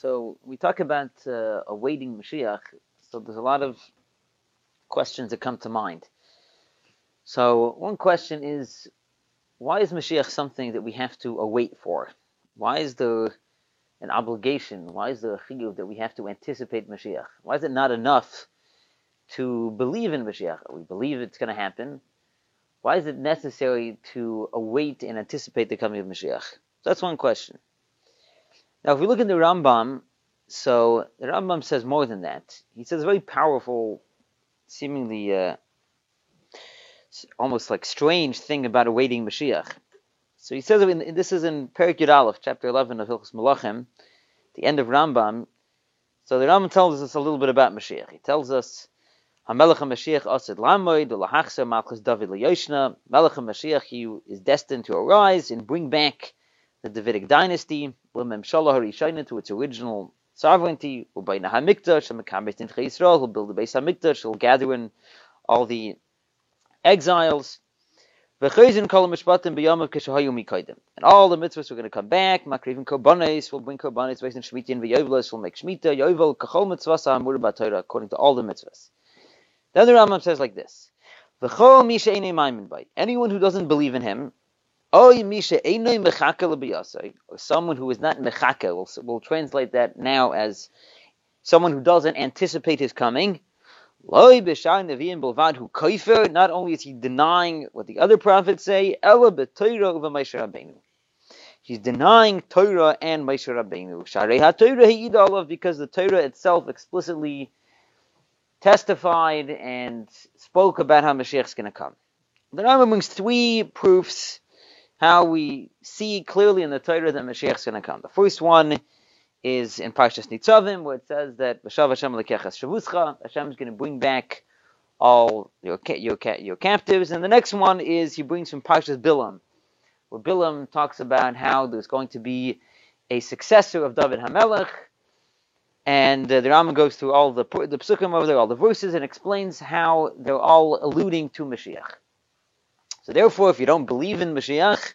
So we talk about awaiting Mashiach. So there's a lot of questions that come to mind. So one question is, why is Mashiach something that we have to await for? Why is there an obligation? Why is there a chiyuv that we have to anticipate Mashiach? Why is it not enough to believe in Mashiach? We believe it's going to happen. Why is it necessary to await and anticipate the coming of Mashiach? So that's one question. Now, if we look in the Rambam, so the Rambam says more than that. He says a very powerful, seemingly almost like strange thing about awaiting Mashiach. So he says, this is in Perek Yud Aleph, chapter 11 of Hilchos Melachim, the end of Rambam. So the Rambam tells us a little bit about Mashiach. He tells us, HaMelech HaMashiach Osed Lamoid, Ulahachsa Malchus David LeYoshna. Melech HaMashiach, he is destined to arise and bring back the Davidic dynasty, L'Memshalah HaRishonah, to its original sovereignty, Ubayna HaMikdash, HaMekamesh Dinchei Yisrael, he'll build the Beis HaMikdash, he'll gather in all the exiles, and all the mitzvahs are going to come back. Makrivim korbanos, will bring korbanos, based on Shemitah and V'yovelos, will make Shemitah, Yovel, Kachol mitzvah ha'amura b'Torah, according to all the mitzvahs. Then the Rambam says like this: V'chol mi she'enei maimin bei, anyone who doesn't believe in him, oy mi she'enei mechaka l'biyasei, or someone who is not mechaka. We'll translate that now as someone who doesn't anticipate his coming. Not only is he denying what the other prophets say, he's denying Torah and Moshe Rabbeinu, because the Torah itself explicitly testified and spoke about how Mashiach is going to come. The Rambam brings three proofs how we see clearly in the Torah that Mashiach is going to come. The first one is in Parshas Nitzavim, where it says that V'shav Hashem lekechas shavuscha, Hashem is going to bring back all your captives. And the next one is he brings from Parshas Bilam, where Bilam talks about how there's going to be a successor of David HaMelech. And the Rambam goes through all the psukim over there, all the verses, and explains how they're all alluding to Mashiach. So therefore, if you don't believe in Mashiach,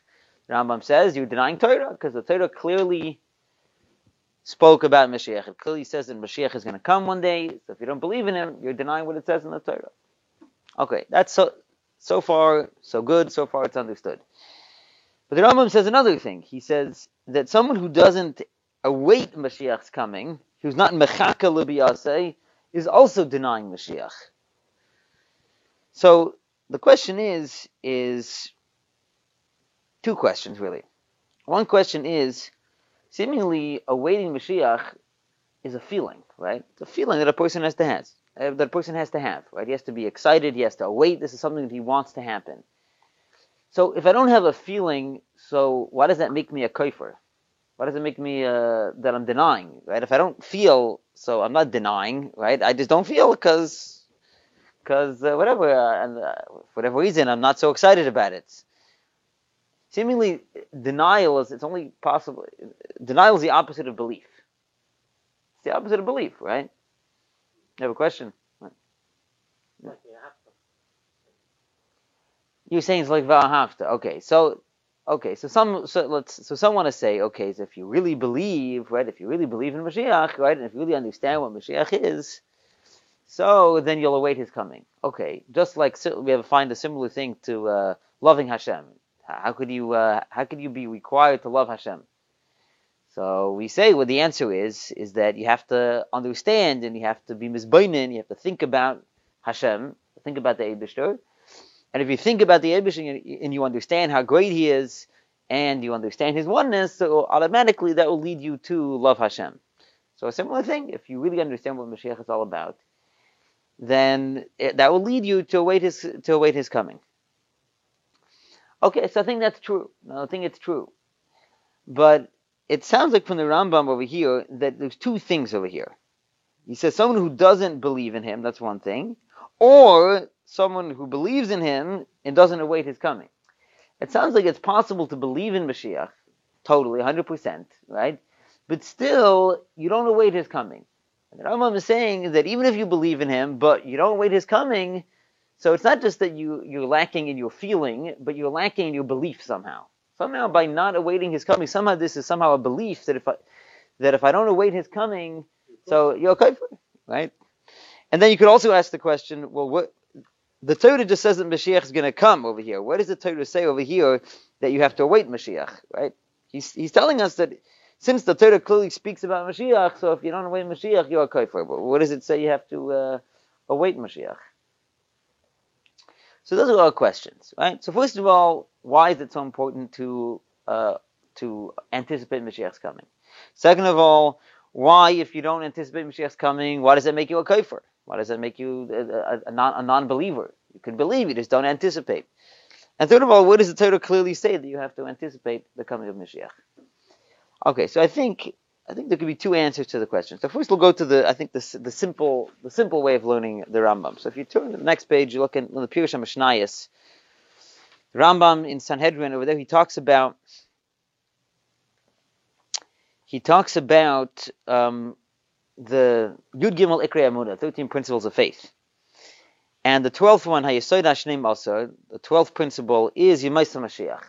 the Rambam says, you're denying Torah, because the Torah clearly spoke about Mashiach. It clearly says that Mashiach is going to come one day. So if you don't believe in him, you're denying what it says in the Torah. Okay, that's so far, so good. So far, it's understood. But the Rambam says another thing. He says that someone who doesn't await Mashiach's coming, who's not mechaka l'biyaseh, is also denying Mashiach. So the question is two questions, really. One question is, seemingly, awaiting Mashiach is a feeling, right? It's a feeling that a person has to have, right? He has to be excited. He has to await. This is something that he wants to happen. So if I don't have a feeling, so why does that make me a kofar? Why does it make me that I'm denying, right? If I don't feel, so I'm not denying, right? I just don't feel because whatever, and for whatever reason, I'm not so excited about it. Seemingly, denial is the opposite of belief. It's the opposite of belief, right? You have a question? What? Yeah. You're saying it's like va'ahavta. So some want to say, so if you really believe, right? If you really believe in Mashiach, right? And if you really understand what Mashiach is, so then you'll await his coming. Okay, just like we have find a similar thing to loving Hashem. How could you be required to love Hashem? So we say what the answer is that you have to understand and you have to be mizbeinen, you have to think about Hashem, think about the Eibishter. And if you think about the Eibishter and you understand how great he is and you understand his oneness, so automatically that will lead you to love Hashem. So a similar thing, if you really understand what Mashiach is all about, then that will lead you to await his coming. Okay, so I think that's true. I think it's true. But it sounds like from the Rambam over here that there's two things over here. He says someone who doesn't believe in him, that's one thing, or someone who believes in him and doesn't await his coming. It sounds like it's possible to believe in Mashiach, totally, 100%, right? But still, you don't await his coming. And the Rambam is saying that even if you believe in him, but you don't await his coming, so it's not just that you're lacking in your feeling, but you're lacking in your belief somehow. Somehow, by not awaiting his coming, somehow this is somehow a belief that if I, that if I don't await his coming, so you're okay, right? And then you could also ask the question, well, what the Torah just says that Mashiach is going to come over here. What does the Torah say over here that you have to await Mashiach, right? He's telling us that since the Torah clearly speaks about Mashiach, so if you don't await Mashiach, you're okay for it. But what does it say you have to await Mashiach? So those are all questions, right? So first of all, why is it so important to anticipate Mashiach's coming? Second of all, why, if you don't anticipate Mashiach's coming, why does that make you a kafir? Why does that make you a non-believer? You can believe, you just don't anticipate. And third of all, what does the Torah clearly say that you have to anticipate the coming of Mashiach? Okay, so I think there could be two answers to the question. So first, we'll go to the simple way of learning the Rambam. So if you turn to the next page, you look at the Pirush HaMishnayos. The Rambam in Sanhedrin over there, he talks about the Yud Gimel Ikrei Amuda, 13 principles of faith. And the 12th one, HaYesod HaShnei Malsod, the 12th principle is Yemais HaMashiach.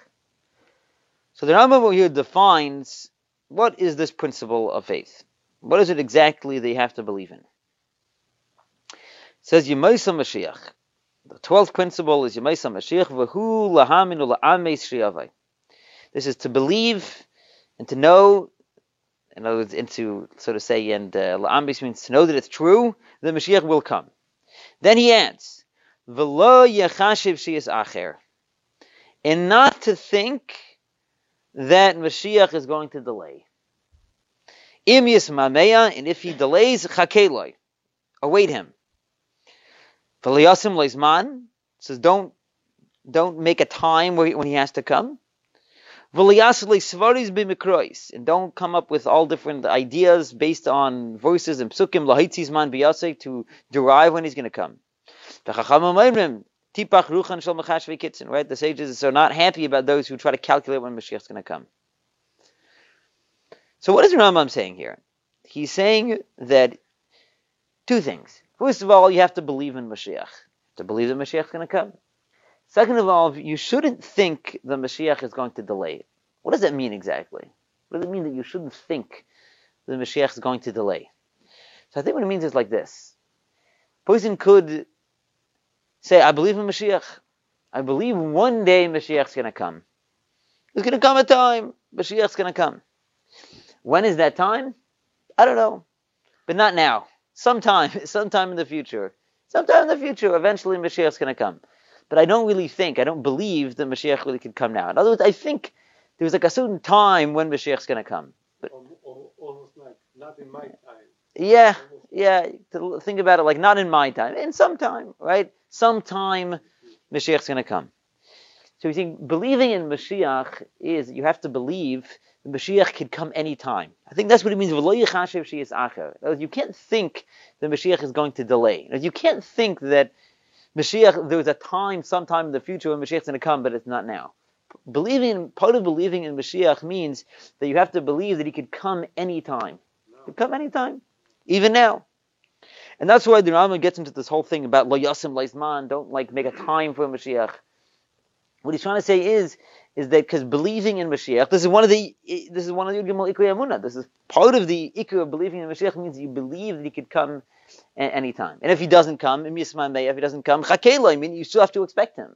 So the Rambam over here defines what is this principle of faith. What is it exactly that you have to believe in? It says Yemais HaMashiach. The 12th principle is Yemais HaMashiach v'hu lahaminu la'amei shri'avai. This is to believe and to know. In other words, and to sort of say, and la'amei means to know that it's true, that Mashiach will come. Then he adds, "V'lo yachashiv she'is acher," and not to think that Mashiach is going to delay. Im yismameya, and if he delays, chakeloi, await him. V'liyasim leizman, says don't make a time when he has to come. V'liyasim leisvaris b'mikrois, and don't come up with all different ideas based on verses and psukim lahitzizman biyasek to derive when he's going to come. Right? The sages are not happy about those who try to calculate when Mashiach is going to come. So what is the Rambam saying here? He's saying that two things. First of all, you have to believe in Mashiach, to believe that Mashiach is going to come. Second of all, you shouldn't think that Mashiach is going to delay. What does that mean exactly? What does it mean that you shouldn't think that Mashiach is going to delay? So I think what it means is like this. A person could say, I believe in Mashiach. I believe one day Mashiach is going to come. There's going to come a time. Mashiach is going to come. When is that time? I don't know. But not now. Sometime in the future. Sometime in the future, eventually Mashiach is going to come. But I don't believe that Mashiach really could come now. In other words, I think there was like a certain time when Mashiach is going to come. But almost like, not in my time. Yeah, to think about it like not in my time. In some time, right? Sometime Mashiach is going to come. So you think believing in Mashiach is you have to believe that Mashiach can come any time. I think that's what it means. You can't think that Mashiach is going to delay. You can't think that Mashiach, there's a time sometime in the future when Mashiach is going to come, but it's not now. Part of believing in Mashiach means that you have to believe that he could come any time. He could come any time, even now. And that's why the Rambam gets into this whole thing about lo yasim leizman, don't make a time for Mashiach. What he's trying to say is that because believing in Mashiach, this is one of the Yud Gimel Ikrei Amunah. This is part of the ikra of believing in Mashiach means you believe that he could come anytime. And if he doesn't come, chakeloi, I mean you still have to expect him.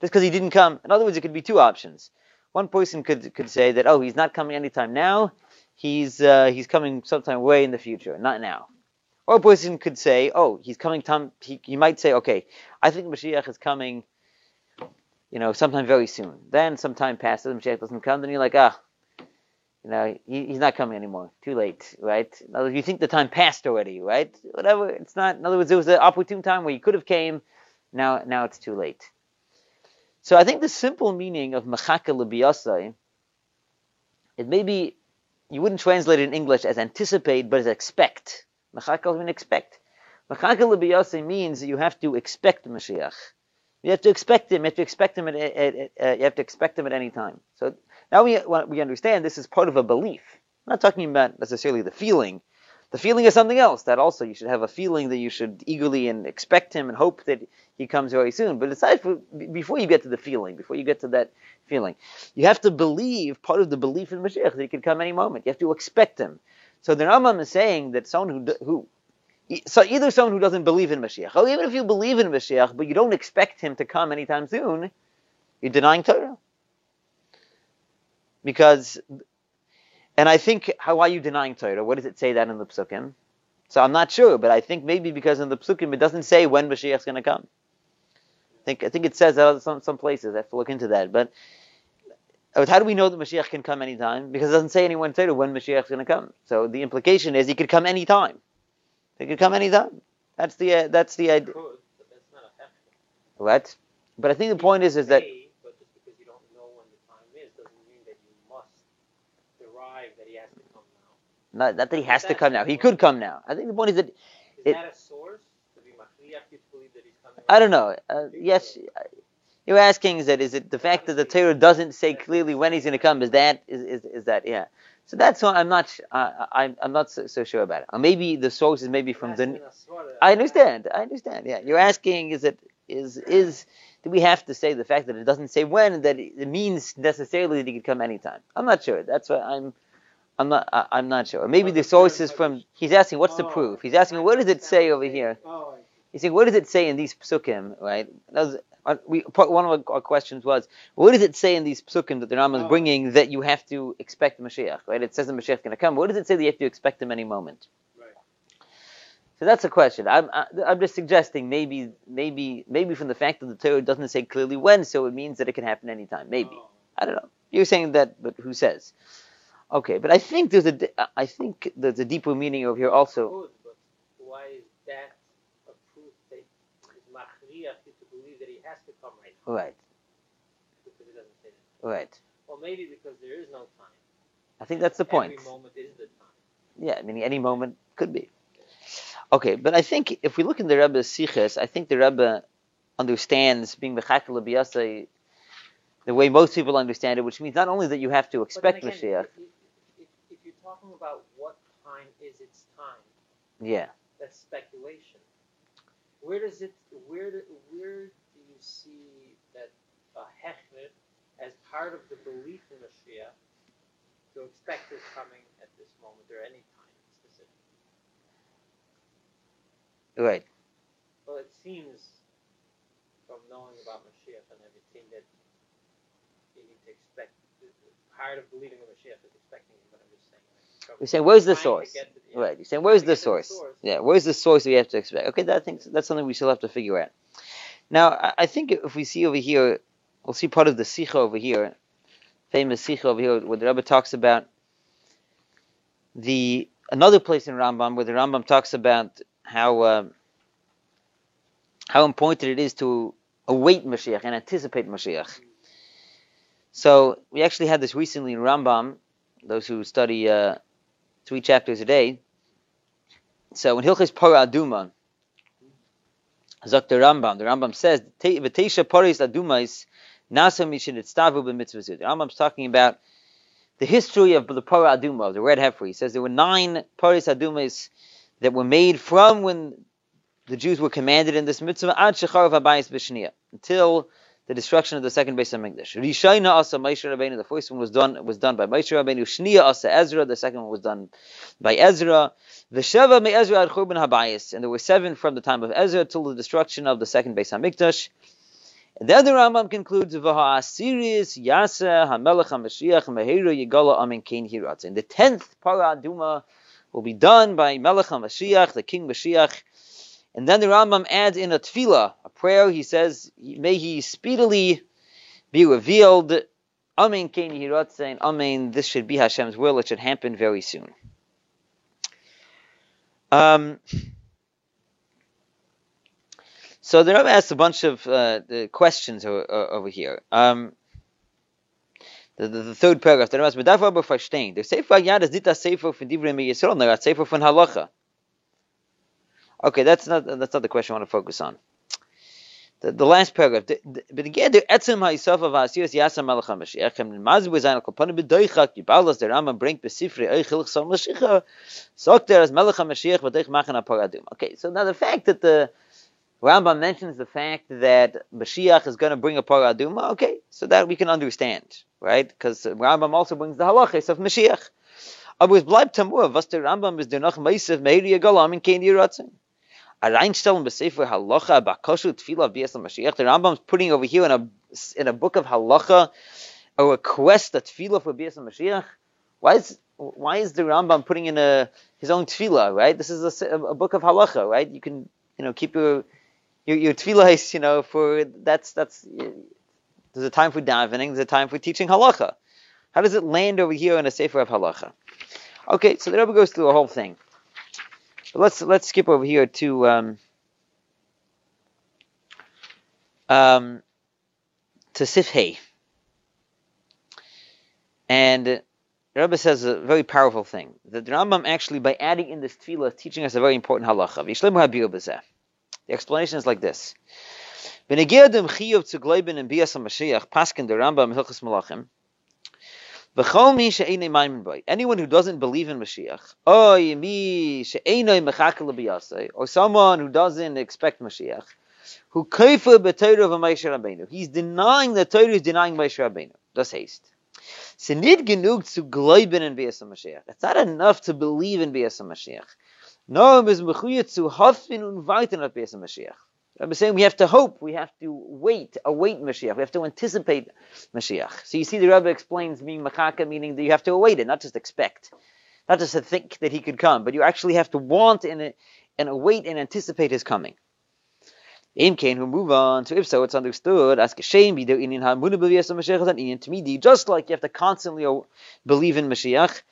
Just because he didn't come. In other words, it could be two options. One person could say that he's not coming anytime now. He's coming sometime way in the future, not now. Or a person could say, he's coming time. He might say, okay, I think Mashiach is coming, sometime very soon. Then some time passes, Mashiach doesn't come, then you're like, he's not coming anymore. Too late, right? In other words, you think the time passed already, right? Whatever, it's not. In other words, there was an opportune time where he could have came, now it's too late. So I think the simple meaning of machaka l'biyasai, it maybe, you wouldn't translate it in English as anticipate, but as expect. Machakal means expect. Machakal l'biyase means you have to expect the Mashiach. You have to expect him. You have to expect him at any time. So now we understand this is part of a belief. I'm not talking about necessarily the feeling, The feeling is something else, that also you should have a feeling that you should eagerly and expect him and hope that he comes very soon. But aside from, before you get to that feeling, you have to believe, part of the belief in Mashiach, that he could come any moment. You have to expect him. So the Rambam is saying that someone either someone who doesn't believe in Mashiach, or even if you believe in Mashiach, but you don't expect him to come anytime soon, you're denying Torah. Because... And I think, why are you denying Torah? What does it say that in the Psukim? So I'm not sure, but I think maybe because in the Psukim it doesn't say when Mashiach is going to come. I think it says that in some places. I have to look into that. But how do we know that Mashiach can come anytime? Because it doesn't say anywhere in Torah when Mashiach is going to come. So the implication is he could come anytime. He could come anytime. That's the idea. What? But I think the point is that. Not that he has to come now. He could come now. I think the point is that... Is that a source? I don't know. Yes, you're asking is it the fact that the Torah doesn't say clearly when he's going to come? Is that, yeah. So that's why I'm not so sure about it. Or maybe the source is maybe from the... I understand. Yeah, you're asking do we have to say the fact that it doesn't say when, that it means necessarily that he could come anytime? I'm not sure. That's why I'm not sure. Maybe the source is from... He's asking, what's the proof? He's asking, what does it say over here? He's saying, what does it say in these psukim, right? One of our questions was, what does it say in these psukim that the Rambam is bringing that you have to expect Mashiach, right? It says the Mashiach is going to come. What does it say that you have to expect him any moment? Right. So that's a question. I'm just suggesting maybe from the fact that the Torah doesn't say clearly when, so it means that it can happen anytime. Maybe. I don't know. You're saying that, but who says? Okay, but I think there's a deeper meaning over here also. Good, but why is that a proof that it's machriach to believe that he has to come right now? Right. Because it doesn't say that. Right. Well, maybe because there is no time. I think that's the point. Every moment is the time. Yeah, I mean, any moment could be. Okay, but I think if we look in the Rebbe's Siches, I think the Rebbe understands being mechakel l'biyasai the way most people understand it, which means not only that you have to expect Mashiach. Talking about what time is its time. Yeah. That's speculation. Where do you see that a hechner as part of the belief in Mashiach to expect his coming at this moment or any time specifically? Right. Well, it seems from knowing about Mashiach and everything that you need to expect, part of believing in Mashiach is expecting him. You're saying, where's the source? Right. You're saying, where's the source? Yeah, where's the source we have to expect? Okay, I think that's something we still have to figure out. Now, I think if we see over here, we'll see part of the Sicha over here, famous Sicha over here, where the Rebbe talks about another place in Rambam, where the Rambam talks about how important it is to await Mashiach and anticipate Mashiach. So, we actually had this recently in Rambam, those who study... 3 chapters a day. So in Hilchis Parah Aduma, the Rambam says, "V'teisha paris adumais nasa mishin etstavu b'mitzvah." The Rambam's talking about the history of the Parah Aduma, the red heifer. He says there were 9 paris adumais that were made from when the Jews were commanded in this mitzvah ad shecharav habayis b'shniyah, until the destruction of the second Beis Hamikdash. Rishayna asa Moshe Rabbeinu. The first one was done by Moshe Rabbeinu. Shniya asa Ezra. The second one was done by Ezra. V'sheva me Ezra ad Churban Habayis. And there were 7 from the time of Ezra till the destruction of the second Beis Hamikdash. And then the Rambam concludes v'ha'asiris yasa hamelech hamashiach mehera yigala amen kein hiratz. And the 10th Parah Aduma will be done by Melech HaMashiach, the King Mashiach. And then the Rambam adds in a tefillah, a prayer. He says, "May he speedily be revealed." Amen, kein hiratz, and amen. This should be Hashem's will. It should happen very soon. So the Rambam asks a bunch of questions over here. The 3rd paragraph. The Rambam asks, "Medafar b'farstein." The Sefer Yad is dita Sefer from Divrei Yisrael, not Sefer from Halacha. Okay, that's not the question I want to focus on. The last paragraph. But again, the etzem ha'isaf of asiyos yasa malach hamashiach and mazu b'zayin kolpanu b'doichak yibalas the Rambam bring b'sifri oichilch som l'shicha sok der as malach hamashiach v'doich machan aparadum. Okay, so now the fact that the Rambam mentions the fact that Mashiach is going to bring a paraduma, okay, so that we can understand, right? Because Rambam also brings the halachas of Mashiach. Aber es bleibt tamur, was der Rambam ist der noch meisiv meheriya galam in kein yiratzin. A reinstellung b'sefer halacha b'koshu tefila b'yesel Mashiach. The Rambam's putting over here in a book of halacha a request a tefila for b'yesel Mashiach. Why is the Rambam putting in his own tefila, right? This is a book of halacha, right? You can keep your tefillah is, for that's. There's a time for davening. There's a time for teaching halacha. How does it land over here in a sefer of halacha? Okay, so the Rebbe goes through a whole thing. But let's skip over here to Sif Hey. And the Rebbe says a very powerful thing. The Rambam actually, by adding in this tefillah, is teaching us a very important halacha. The explanation is like this: when Paskin the Rambam Melachim, anyone who doesn't believe in Mashiach, or someone who doesn't expect Mashiach, who kafir b'Torah of Moshe Rabbeinu, he's denying the Torah, he's denying Moshe Rabbeinu. Das heißt, it's not enough to believe in B'Yas Mashiach. No, I'm saying we have to hope, we have to await Mashiach, we have to anticipate Mashiach. So you see, the Rebbe explains meaning that you have to await it, not just expect, not just to think that he could come, but you actually have to want and await and anticipate his coming. Who move on. So if so, it's understood as just like you have to constantly believe in Mashiach.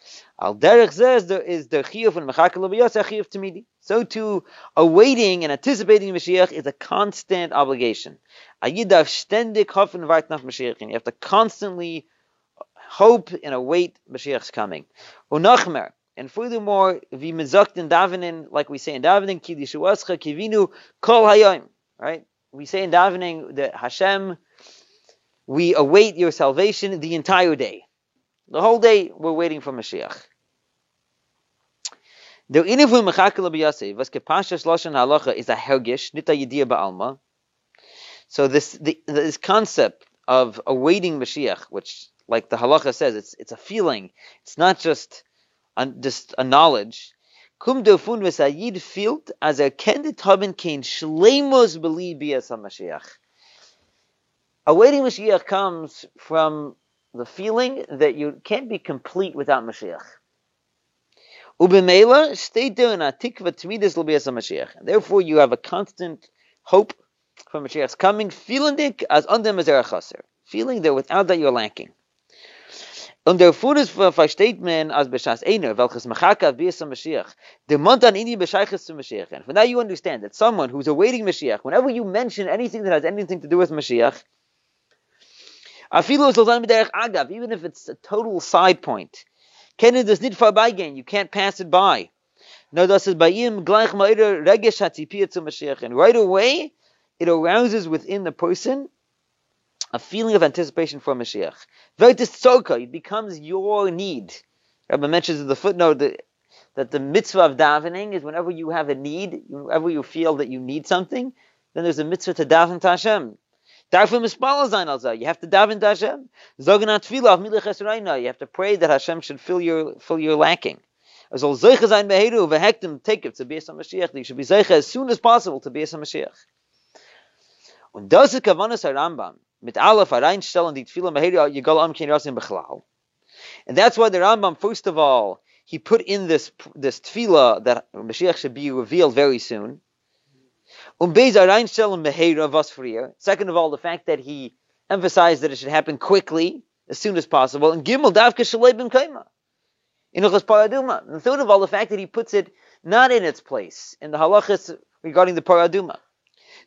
Al derech says there is the chiyuv and mechakal b'yaseh chiyuv t'midi. So too, awaiting and anticipating Mashiach is a constant obligation. You have to constantly hope and await Mashiach's coming. Unachmer. And furthermore, we mizakt in davening, like we say in davening, ki yeshuascha kivinu kol hayom. Right? We say in davening that Hashem, we await your salvation the entire day. The whole day we're waiting for Mashiach. The inivu mechakal b'yaseh v'skepasha shloshen halacha is a hergish nita yidia ba'alma. So this concept of awaiting Mashiach, which, like the halacha says, it's a feeling. It's not just a knowledge. Kum dofun v'sayid field as a candid haben kein shleimos believe b'yas Mashiach. Awaiting Mashiach comes from the feeling that you can't be complete without Mashiach. Ubemela state there in a tikva tmidus l'b'yas Mashiach. Therefore, you have a constant hope for Mashiach's coming. Feeling as under mezerachaser, feeling that without that you're lacking. Und der Funes versteht man as b'shas einer, welches machakav b'yas Mashiach. The montan ini b'shayches to Mashiach. And for now you understand that someone who's awaiting Mashiach, whenever you mention anything that has anything to do with Mashiach, afilu zoltan b'derech agav, even if it's a total side point, kenen das nit vorbeigehen, you can't pass it by. No, das ist bei ihm gleich ma'eder regesh hatzipiyah to Mashiach. And right away, it arouses within the person a feeling of anticipation for Mashiach. It becomes your need. Rabbi mentions in the footnote that the mitzvah of davening is whenever you have a need, whenever you feel that you need something, then there's a mitzvah to daven to Hashem. You have to daven to Hashem. You have to pray that Hashem should fill your lacking. You should be zeicha as soon as possible to B'yas Mashiach. And das ist Kavanas Rambam. And that's why the Rambam, first of all, he put in this tefillah that Mashiach should be revealed very soon. Second of all, the fact that he emphasized that it should happen quickly, as soon as possible. And third of all, the fact that he puts it not in its place in the halachas regarding the paraduma.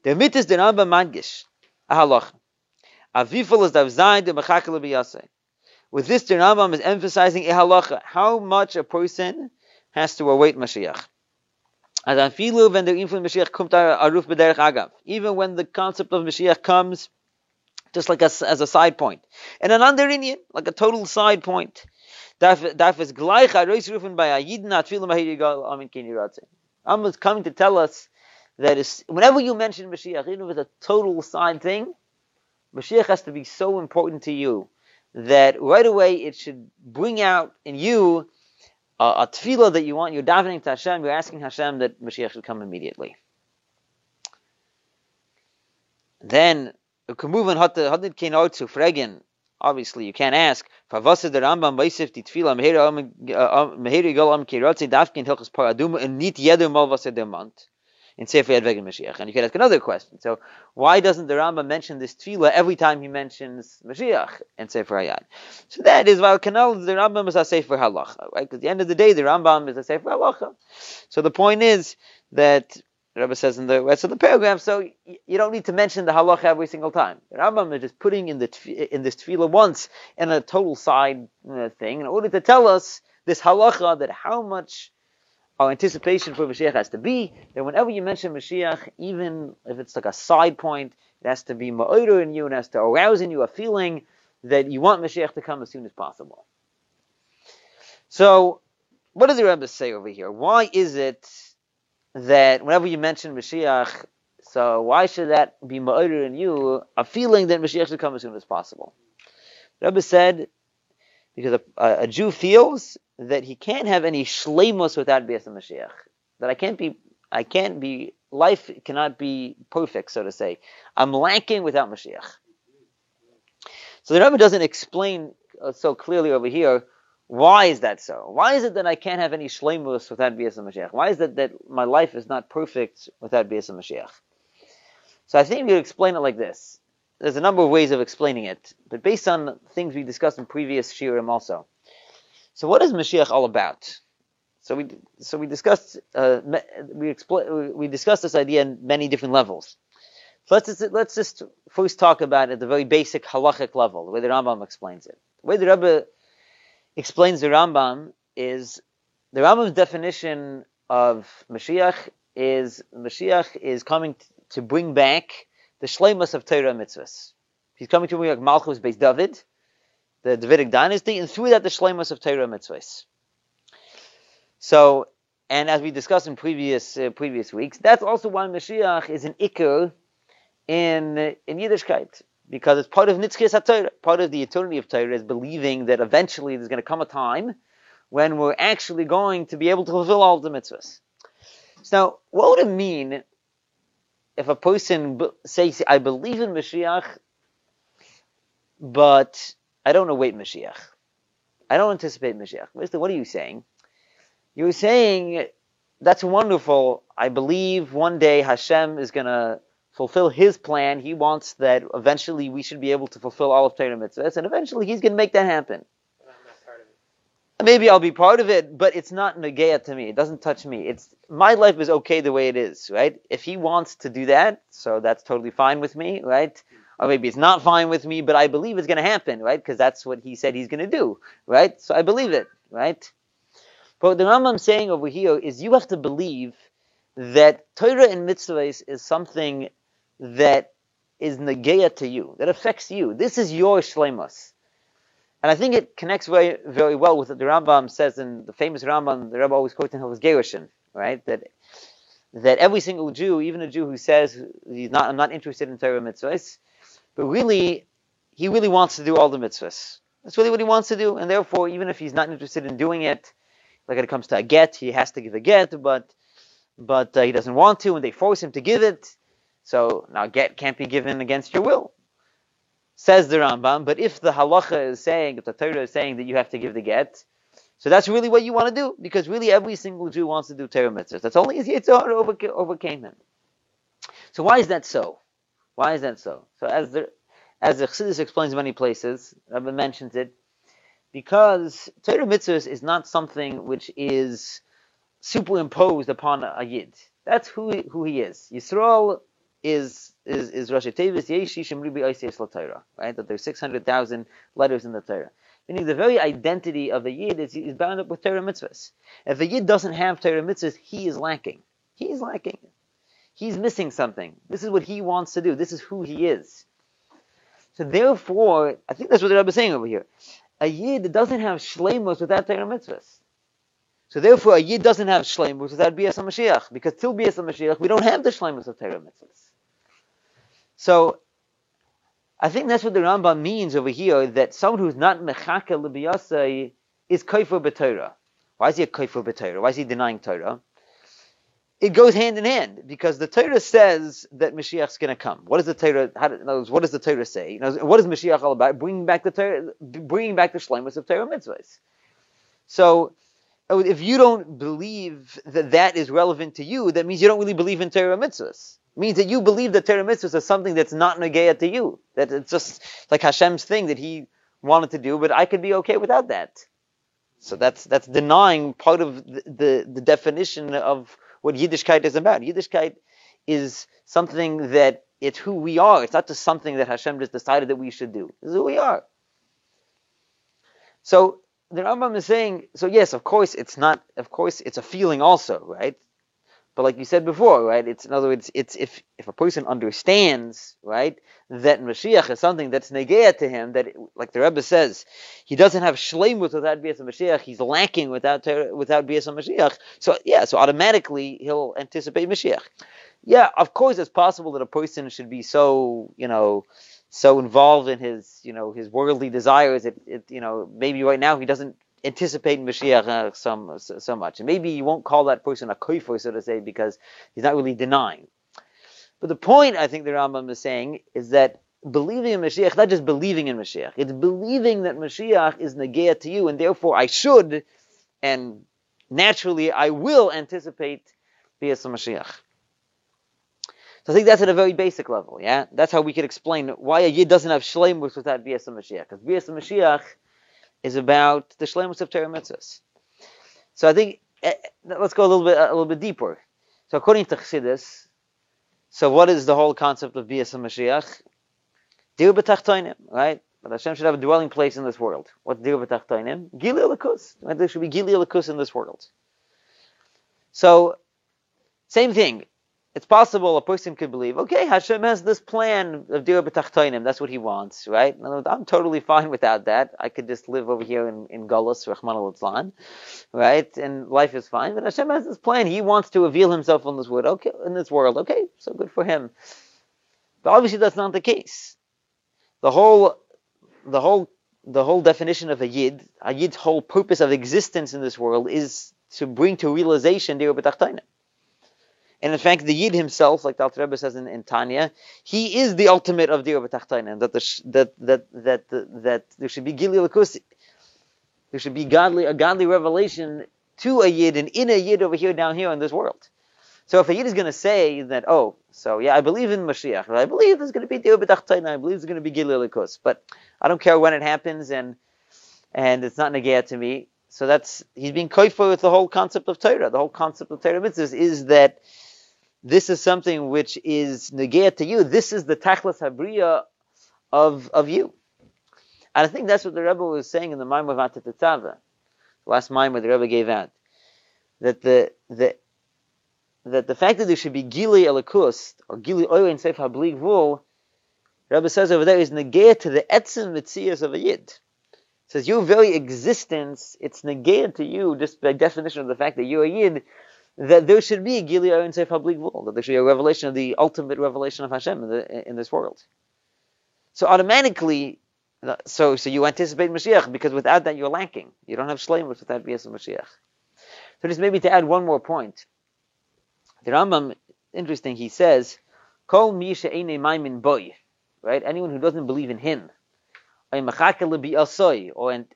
The mitzvah the Rambam madgish a halacha. With this, the Rambam is emphasizing a halacha, how much a person has to await Mashiach. Even when the concept of Mashiach comes, just like as a side point, and an underinian, like a total side point. Amr is coming to tell us that whenever you mention Mashiach, even if it's a total side thing, Mashiach has to be so important to you that right away it should bring out in you a tefillah that you want. You're davening to Hashem, you're asking Hashem that Mashiach should come immediately. Then, obviously you can't ask, and say if we had vegan Mashiach. And you can ask another question. So why doesn't the Rambam mention this tefillah every time he mentions Mashiach and Sefer Hayad? So that is why the Rambam is a Sefer Halacha, right? Because at the end of the day, the Rambam is a Sefer Halacha. So the point is that the Rebbe says in the rest of the paragraph, so you don't need to mention the Halacha every single time. The Rambam is just putting in this tefillah once and a total side thing in order to tell us this Halacha that how much our anticipation for Mashiach has to be that whenever you mention Mashiach, even if it's like a side point, it has to be ma'oder in you and has to arouse in you a feeling that you want Mashiach to come as soon as possible. So, what does the Rebbe say over here? Why is it that whenever you mention Mashiach, so why should that be ma'oder in you, a feeling that Mashiach should come as soon as possible? The Rebbe said, because a Jew feels that he can't have any shleimus without Bias Mashiach. That life cannot be perfect, so to say. I'm lacking without Mashiach. So the Rebbe doesn't explain so clearly over here, why is that so? Why is it that I can't have any shleimus without Bias Mashiach? Why is it that my life is not perfect without Bias Mashiach? So I think we could explain it like this. There's a number of ways of explaining it, but based on things we discussed in previous shiurim also. So, what is Mashiach all about? So we discussed this idea in many different levels. So let's just first talk about it at the very basic halachic level, the way the Rambam explains it. The way the Rebbe explains the Rambam is the Rambam's definition of Mashiach is coming to bring back the shleimus of Torah mitzvahs. He's coming to bring back Malchus Beis David, the Davidic dynasty, and through that the shleimus of Torah mitzvahs. So, and as we discussed in previous weeks, that's also why Mashiach is an ikkur in Yiddishkeit, because it's part of Nitzchias HaTorah, part of the eternity of Torah is believing that eventually there's going to come a time when we're actually going to be able to fulfill all of the mitzvahs. So, now, what would it mean if a person says, I believe in Mashiach, but I don't await Mashiach. I don't anticipate Mashiach. Mister, what are you saying? You're saying, that's wonderful. I believe one day Hashem is going to fulfill His plan. He wants that eventually we should be able to fulfill all of Torah mitzvahs, and eventually He's going to make that happen. I'm not part of it. Maybe I'll be part of it, but it's not negeah to me. It doesn't touch me. My life is okay the way it is, right? If he wants to do that, so that's totally fine with me, right? Or maybe it's not fine with me, but I believe it's going to happen, right? Because that's what he said he's going to do, right? So I believe it, right? But what the Rambam saying over here is you have to believe that Torah and mitzvahs is something that is negeah to you, that affects you. This is your shleimus. And I think it connects very, very well with what the Rambam says in the famous Rambam, the Rebbe always quotes in Hilchos Gerushin, right? That every single Jew, even a Jew who says, I'm not interested in Torah mitzvahs, but really, he really wants to do all the mitzvahs. That's really what he wants to do, and therefore, even if he's not interested in doing it, like when it comes to a get, he has to give a get, but he doesn't want to, and they force him to give it, so now get can't be given against your will, says the Rambam, but if the halacha is saying, if the Torah is saying that you have to give the get, so that's really what you want to do, because really every single Jew wants to do Torah mitzvahs. That's only his Yitzhar overcame him. So why is that so? Why is that so? So as the Chassidus explains in many places, Rebbe mentions it, because Torah mitzvahs is not something which is superimposed upon a Yid. That's who he is. Yisrael is Rashi Tevis, Yeshi Shemribi Oisei Shel Torah, right? That there's 600,000 letters in the Torah. Meaning the very identity of the Yid is bound up with Torah mitzvahs. If the Yid doesn't have Torah mitzvahs, he is lacking. He's lacking. He's missing something. This is what he wants to do. This is who he is. So therefore, I think that's what the Rebbe is saying over here. A Yid doesn't have Shleimus without Torah Mitzvahs. So therefore, a Yid doesn't have Shleimus without Bias HaMashiach. Because till Bias HaMashiach, we don't have the Shleimus of Torah Mitzvahs. So, I think that's what the Rambam means over here, that someone who's not Mechaka L'Biyasai is Kaifer B'Torah. Why is he a Kaifer B'Torah? Why is he denying Torah? It goes hand in hand, because the Torah says that Mashiach's going to come. What does the Torah? What does the Torah say? What is Mashiach all about? Bringing back the Torah, bringing back the shleimus of Torah mitzvahs. So, if you don't believe that that is relevant to you, that means you don't really believe in Torah mitzvahs. It means that you believe that Torah mitzvahs are something that's not negaya to you. That it's just like Hashem's thing that He wanted to do, but I could be okay without that. So that's denying part of the definition of what Yiddishkeit is about. Yiddishkeit is something that it's who we are. It's not just something that Hashem just decided that we should do. It's who we are. So the Rambam is saying, so yes, of course it's not. Of course it's a feeling also, right? But like you said before, right? It's in other words, it's if a person understands, right, that Mashiach is something that's negea to him, that like the Rebbe says, he doesn't have shleimus without Bias HaMashiach, he's lacking without Bias HaMashiach. So automatically he'll anticipate Mashiach. Yeah, of course it's possible that a person should be so involved in his worldly desires that maybe right now he doesn't anticipating Mashiach so much. And maybe you won't call that person a koifer, so to say, because he's not really denying. But the point, I think the Rambam is saying, is that believing in Mashiach, not just believing in Mashiach, it's believing that Mashiach is negeah to you, and therefore I should, and naturally I will anticipate Bias HaMashiach. So I think that's at a very basic level, yeah? That's how we could explain why a Yid doesn't have shleimus without Bias HaMashiach. Because Bias HaMashiach is about the shleimus of Torah mitzvahs. So I think let's go a little bit deeper. So according to Chassidus, so what is the whole concept of Bias HaMashiach? Dir b'tachtonim, right? That Hashem should have a dwelling place in this world. What's dir b'tachtonim? Gilui Elokus. Right? There should be Gilui Elokus in this world. So same thing. It's possible a person could believe, okay, Hashem has this plan of Dira B'Tachtonim, that's what he wants, right? In other words, I'm totally fine without that. I could just live over here in Golus, Rahman al-Itzlan, right? And life is fine. But Hashem has this plan. He wants to reveal himself in this world. Okay, so good for him. But obviously that's not the case. The whole definition of a Yid's whole purpose of existence in this world is to bring to realization Dira B'Tachtonim. And in fact, the Yid himself, like the Alter Rebbe says in Tanya, he is the ultimate of Dira B'Tachtonim. That there should be Gilui Elokus, there should be a godly revelation to a Yid and in a Yid over here, down here in this world. So if a Yid is going to say that, I believe in Mashiach, I believe there's going to be Dira B'Tachtonim, I believe there's going to be Gilui Elokus, but I don't care when it happens, and it's not negea to me. So he's being koifer with the whole concept of Torah. The whole concept of Torah mitzvahs is that this is something which is negea to you. This is the tachlis habriya of you. And I think that's what the Rebbe was saying in the Maimar of Ata Tetzaveh, the last Maimar the Rebbe gave out, that the fact that there should be Gilui Elokus or Gilui Oyer in Seif HaBli Gvul, the Rebbe says over there, is negea to the etzim mitzias of a Yid. It says your very existence, it's negea to you just by definition of the fact that you're a Yid, that there should be a Gilui Oyer in Seif HaBli Gvul, that there should be a revelation of the ultimate revelation of Hashem in this world. So automatically, so you anticipate Mashiach, because without that you're lacking. You don't have shleimus without Bias HaMashiach. So just maybe to add one more point. The Rambam, interesting, he says, Kol mi she'enei maimin boi, right? Anyone who doesn't believe in him, or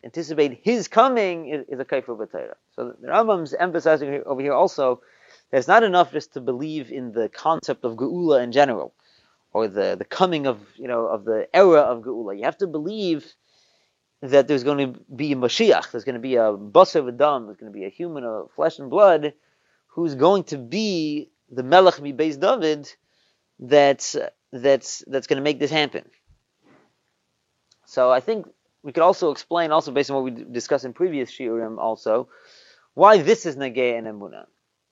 anticipate his coming, is a kaifer b'Torah. So the Rambam's emphasizing over here also that it's not enough just to believe in the concept of Geula in general, or the coming of the era of Geula. You have to believe that there's going to be a Mashiach, there's going to be a basar v'dam, there's going to be a human of flesh and blood, who's going to be the Melech mi Beis David, that's going to make this happen. So I think we could also explain, based on what we discussed in previous shiurim, also why this is negea and emunah.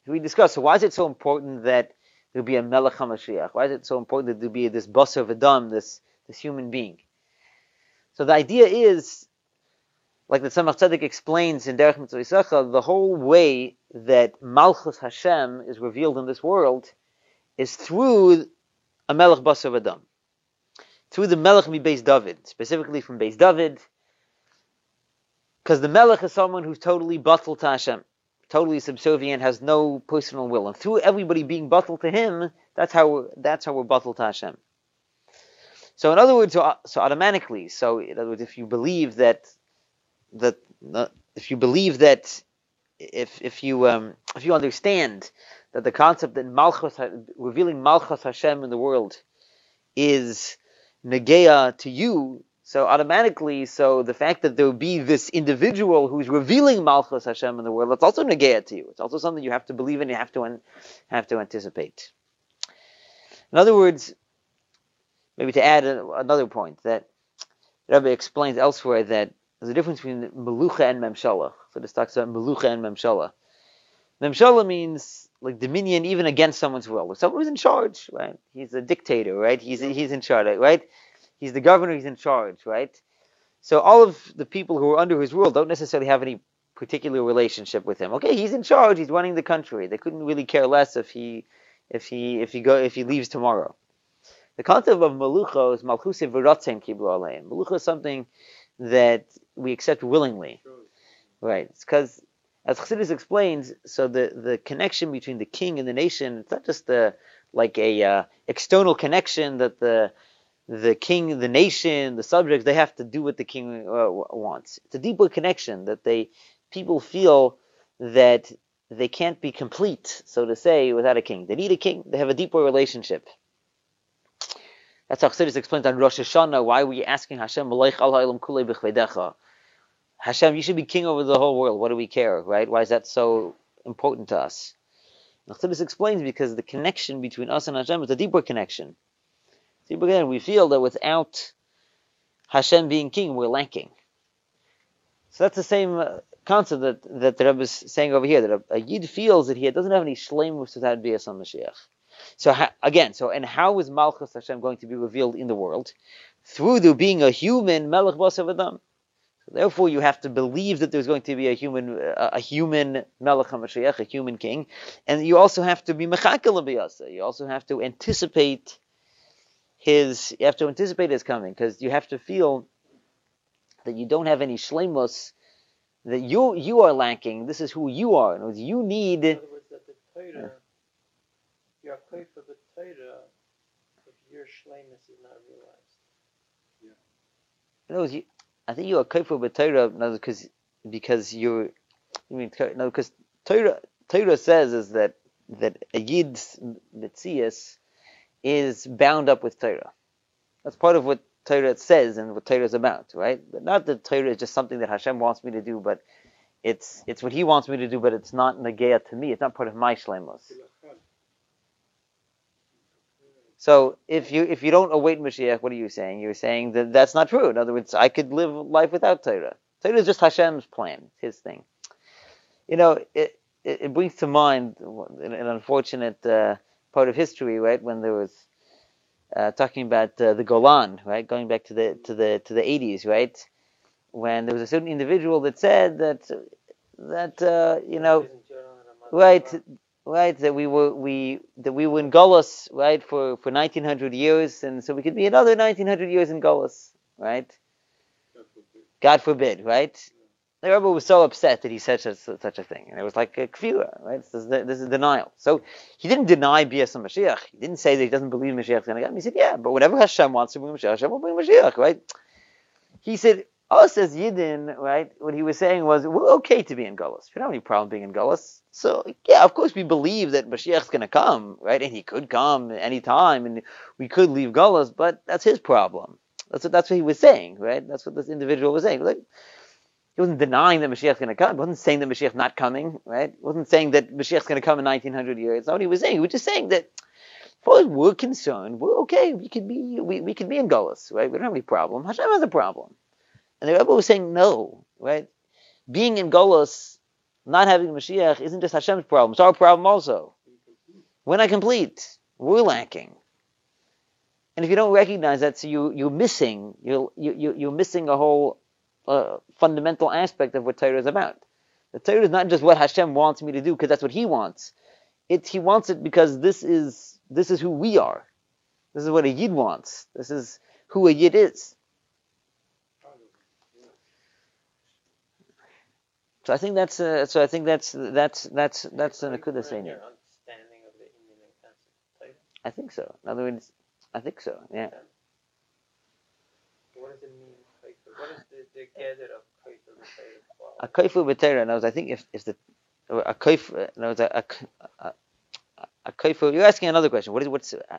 we discussed, so why is it so important that there be a Melech HaMashiach? Why is it so important that there be this Basar V'Dam, this human being? So the idea is, like the Tzemach Tzedek explains in Derech Mitzvah Yisacha, the whole way that Malchus Hashem is revealed in this world is through a Melech Basar V'Dam, through the Melech Mibeis David, specifically from Beis David, because the Melech is someone who's totally batal to Hashem, totally subservient, has no personal will, and through everybody being batal to him, that's how we're batal to Hashem. So in other words, automatically, so in other words, if you understand that the concept that revealing Malchus Hashem in the world is Negeah to you, so automatically, so the fact that there will be this individual who's revealing Malchus Hashem in the world, that's also Negeah to you. It's also something you have to believe in, you have to anticipate. In other words, maybe to add another point, that Rebbe explains elsewhere that there's a difference between Melucha and Memshalah. So this talks about Melucha and Memshalah. Memshalah means like dominion, even against someone's will. Someone who's in charge, right? He's a dictator, right? He's in charge, right? He's the governor. He's in charge, right? So all of the people who are under his rule don't necessarily have any particular relationship with him. Okay, he's in charge. He's running the country. They couldn't really care less if he leaves tomorrow. The concept of Melucha is Malchus V'Ratzen Kiblu Aleim. Melucha is something that we accept willingly, right? It's because, as Chassidus explains, so the connection between the king and the nation, it's not just like a external connection that the king, the nation, the subjects, they have to do what the king wants. It's a deeper connection that people feel that they can't be complete, so to say, without a king. They need a king. They have a deeper relationship. That's how Chassidus explains on Rosh Hashanah why we're asking Hashem, Maleich al ha'ilam kulei b'chveidecha. Hashem, you should be king over the whole world. What do we care, right? Why is that so important to us? Chassidus explains because the connection between us and Hashem is a deeper connection. We feel that without Hashem being king, we're lacking. So that's the same concept that the Rebbe is saying over here, that a Yid feels that he doesn't have any shleimus without Bias HaMashiach. So how is Malchus Hashem going to be revealed in the world? Through there being a human Melech Basar V'Dam. Therefore, you have to believe that there's going to be a human Melech HaMashiach, a human king, and you also have to be mechakel b'yasa. You also have to anticipate his coming, because you have to feel that you don't have any shleimus, that you are lacking. This is who you are. In other words, you need. In other words, that the Torah, you are clear for the Torah, but your shleimus is not realized. Yeah. In other words, I think you are kofar b'Torah because Torah says is that a Yid's metzias is bound up with Torah. That's part of what Torah says and what Torah is about, right? But not that Torah is just something that Hashem wants me to do, but it's what He wants me to do, but it's not negeah to me. It's not part of my shleimus. So if you don't await Mashiach, what are you saying? You're saying that that's not true. In other words, I could live life without Torah. Torah is just Hashem's plan, His thing. You know, it brings to mind an unfortunate part of history, right? When there was talking about the Golan, right? Going back to the 80s, right? When there was a certain individual that said that we were in Golas, right, for 1900 years, and so we could be another 1900 years in Golas, right? God forbid, right? Yeah. The Rebbe was so upset that he said such a thing, and it was like a kfirah, right? This is denial. So he didn't deny Bias HaMashiach. He didn't say that he doesn't believe Mashiach is going to come. He said, yeah, but whenever Hashem wants to bring Mashiach, Hashem will bring Mashiach, right? He said, us as Yidden, right, what he was saying was, we're okay to be in Golas. We don't have any problem being in Golas. So, yeah, of course we believe that Mashiach's going to come, right? And he could come any time, and we could leave Golas, but that's his problem. That's what he was saying, right? That's what this individual was saying. Like, he wasn't denying that Mashiach's going to come. He wasn't saying that Mashiach's not coming, right? He wasn't saying that Mashiach's going to come in 1900 years. That's not what he was saying. He was just saying that, as far as we're concerned, we're okay. We could be in Golas, right? We don't have any problem. Hashem has a problem. And the Rebbe was saying, no, right? Being in Golas not having Mashiach isn't just Hashem's problem. It's our problem also. We're not complete. We're lacking. And if you don't recognize that, so you're missing a whole fundamental aspect of what Torah is about. The Torah is not just what Hashem wants me to do because that's what He wants. He wants it because this is who we are. This is what a Yid wants. This is who a Yid is. So I think that's an akudah senior. I think so. In other words, I think so. Yeah. What does it mean? What is the gather of koifu b'teira? A koifu b'teira. Now, I think if the a koifu. Now, a koifu. You're asking another question.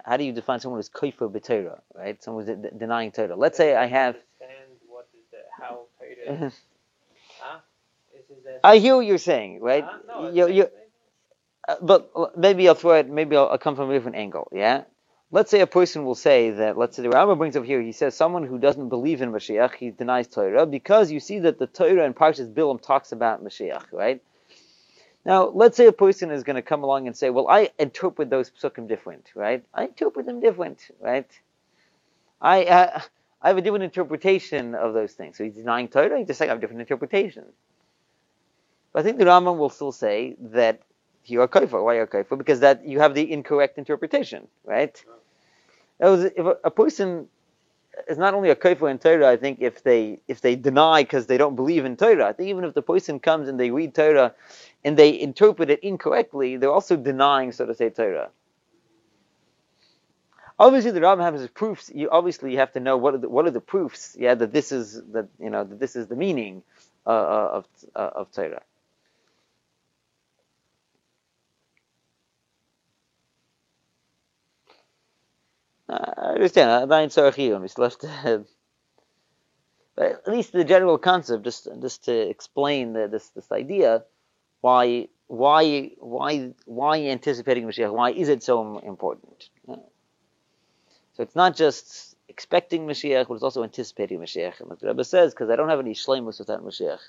How do you define someone who's koifu b'teira? Right? Someone who's denying Torah. Let's say I have. What is the how Torah? I hear what you're saying, right? But maybe I'll throw it. Maybe I'll come from a different angle. Yeah. Let's say a person will say that. Let's say the Rambam brings up here. He says someone who doesn't believe in Mashiach, he denies Torah because you see that the Torah in Parshas Bilam talks about Mashiach, right? Now, let's say a person is going to come along and say, "Well, I interpret those psukim different, right? I have a different interpretation of those things." So he's denying Torah. He's just saying I have a different interpretation. But I think the Rambam will still say that you are koifer. Why are you koifer? Because that you have the incorrect interpretation, right? If a person is not only a koifer in Torah, I think if they deny because they don't believe in Torah, I think even if the person comes and they read Torah and they interpret it incorrectly, they're also denying, so to say, Torah. Obviously, the Rambam has his proofs. You have to know what are the proofs. Yeah, that this is the meaning of Torah. I understand. But at least the general concept, just to explain this idea, why anticipating Mashiach? Why is it so important? So it's not just expecting Mashiach, but it's also anticipating Mashiach. And like the Rebbe says, because I don't have any shleimus without Mashiach.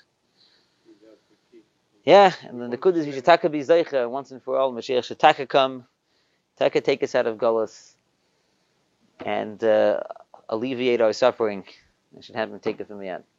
Yeah, and then the Kudus v'shetaka b'zeicha, once and for all, Mashiach shetaka come, shetaka take us out of Golus, and alleviate our suffering. It should have them take it from the end.